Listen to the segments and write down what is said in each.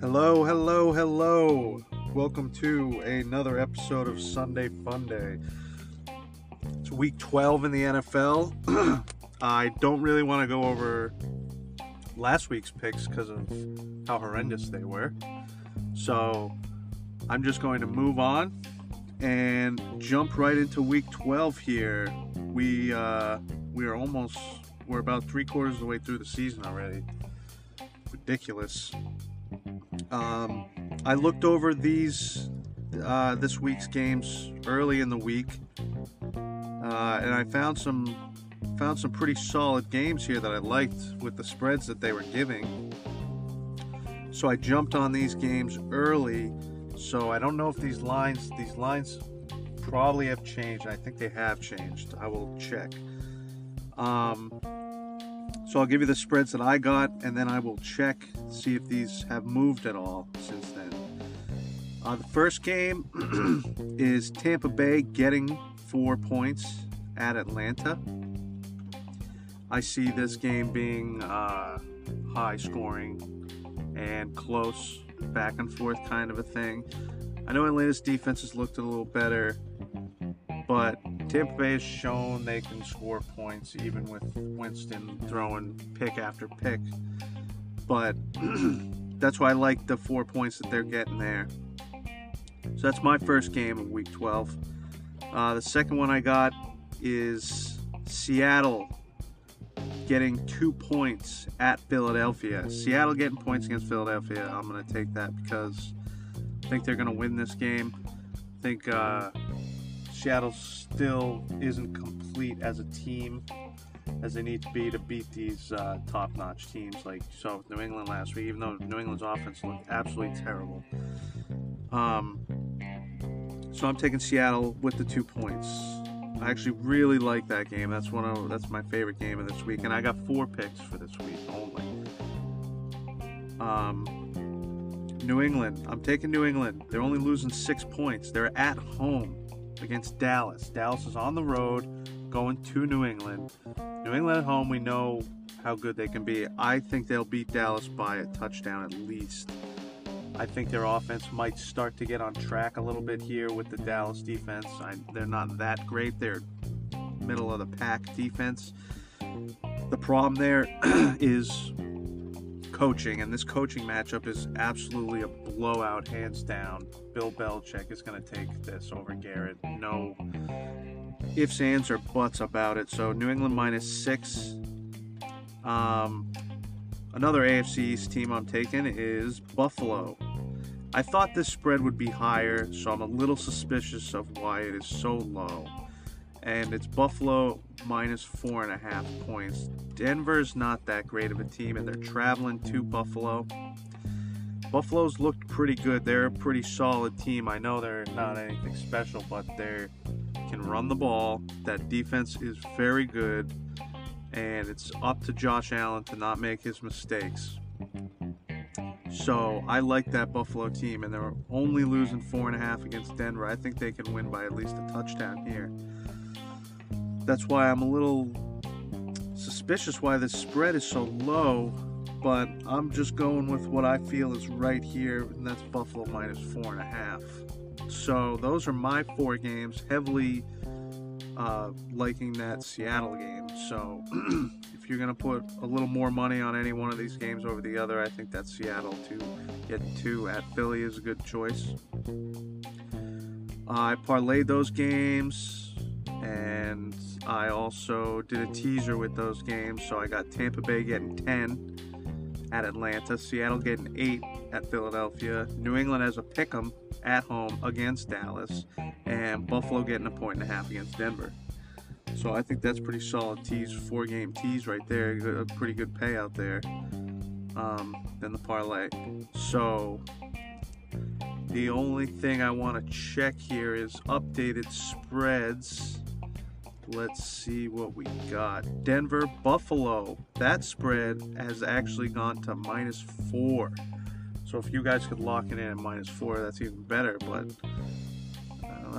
Hello, hello, hello. Welcome to another episode of Sunday Fun Day. It's week 12 in the NFL. I don't really want to go over last week's picks because of how horrendous they were. So I'm just going to move on and jump right into week 12 here. We're about three-quarters of the way through the season already. Ridiculous. I looked over these this week's games early in the week, and I found some pretty solid games here that I liked with the spreads that they were giving. So I jumped on these games early. So I don't know if these lines probably have changed. I think they have changed. I will check. So I'll give you the spreads that I got, and then I will check, see if these have moved at all since then. The first game is Tampa Bay getting 4 points at Atlanta. I see this game being high scoring and close, back and forth kind of a thing. I know Atlanta's defense has looked a little better, but Tampa Bay has shown they can score points even with Winston throwing pick after pick. But that's why I like the 4 points that they're getting there. So that's my first game of Week 12. The second one I got is Seattle getting 2 points at Philadelphia. Seattle getting points against Philadelphia. I'm going to take that because I think they're going to win this game. I think Seattle still isn't complete as a team as they need to be to beat these top-notch teams like so New England last week, even though New England's offense looked absolutely terrible. So I'm taking Seattle with the 2 points. I actually really like that game. That's my favorite game of this week, and I got 4 picks for this week only. New England. I'm taking New England. They're only losing 6 points. They're at home against Dallas. Dallas is on the road going to New England. New England at home, we know how good they can be. I think they'll beat Dallas by a touchdown at least. I think their offense might start to get on track a little bit here with the Dallas defense. They're not that great. They're middle of the pack defense. The problem there is coaching, and this coaching matchup is absolutely a blowout, hands down. Bill Belichick is going to take this over Garrett. No ifs, ands, or buts about it. So New England -6. Another AFC East team I'm taking is Buffalo. I thought this spread would be higher, so I'm a little suspicious of why it is so low. And it's Buffalo -4.5 points. Denver's not that great of a team, and they're traveling to Buffalo. Buffalo's looked pretty good. They're a pretty solid team. I know they're not anything special, but they can run the ball. That defense is very good, and it's up to Josh Allen to not make his mistakes. So I like that Buffalo team, and they're only losing 4.5 against Denver. I think they can win by at least a touchdown here. That's why I'm a little suspicious why this spread is so low, but I'm just going with what I feel is right here, and that's Buffalo -4.5. So those are my 4 games, heavily liking that Seattle game. So if you're going to put a little more money on any one of these games over the other, I think that Seattle to get 2 at Philly is a good choice. I parlayed those games, and I also did a teaser with those games. So I got Tampa Bay getting 10 at Atlanta, Seattle getting 8 at Philadelphia, New England as a pick'em at home against Dallas, and Buffalo getting 1.5 against Denver. So I think that's pretty solid tease, 4-game tease right there, a pretty good payout there. Then the parlay. So the only thing I want to check here is updated spreads. Let's see what we got. Denver, Buffalo. That spread has actually gone to -4. So if you guys could lock it in at -4, that's even better. But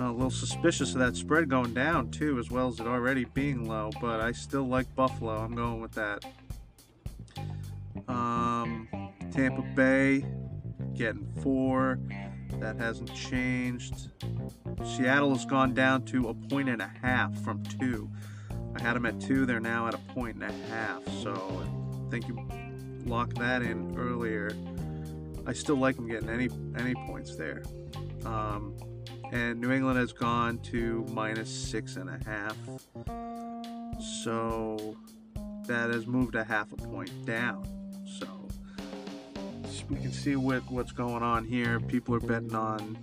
a little suspicious of that spread going down too, as well as it already being low, but I still like Buffalo. I'm going with that. Tampa Bay getting 4. That hasn't changed. Seattle has gone down to 1.5 from 2. I had them at 2. They're now at 1.5. So I think you locked that in earlier. I still like them getting any points there. And New England has gone to -6.5. So that has moved a half a point down. So we can see what's going on here. People are betting on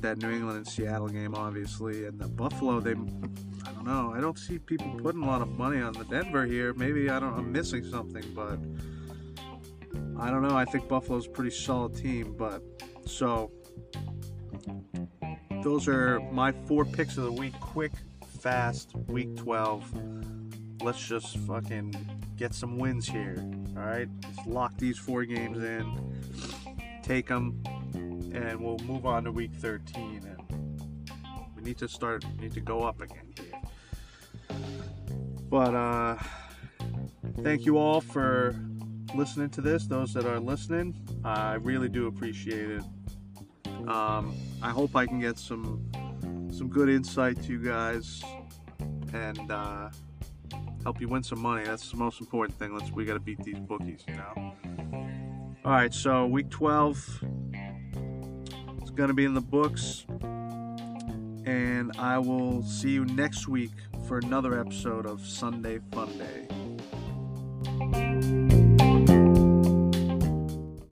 that New England and Seattle game, obviously. And the Buffalo, I don't know. I don't see people putting a lot of money on the Denver here. Maybe I'm missing something, but I don't know. I think Buffalo's a pretty solid team, but so those are my 4 picks of the week. Quick, fast, week 12. Let's just fucking get some wins here. All right, let's lock these 4 games in, take them, and we'll move on to week 13. And we need to go up again here. But thank you all for listening to this. Those that are listening, I really do appreciate it. I hope I can get some good insight to you guys and help you win some money. That's the most important thing. We got to beat these bookies, you know. All right, so week 12 is going to be in the books, and I will see you next week for another episode of Sunday Fun Day.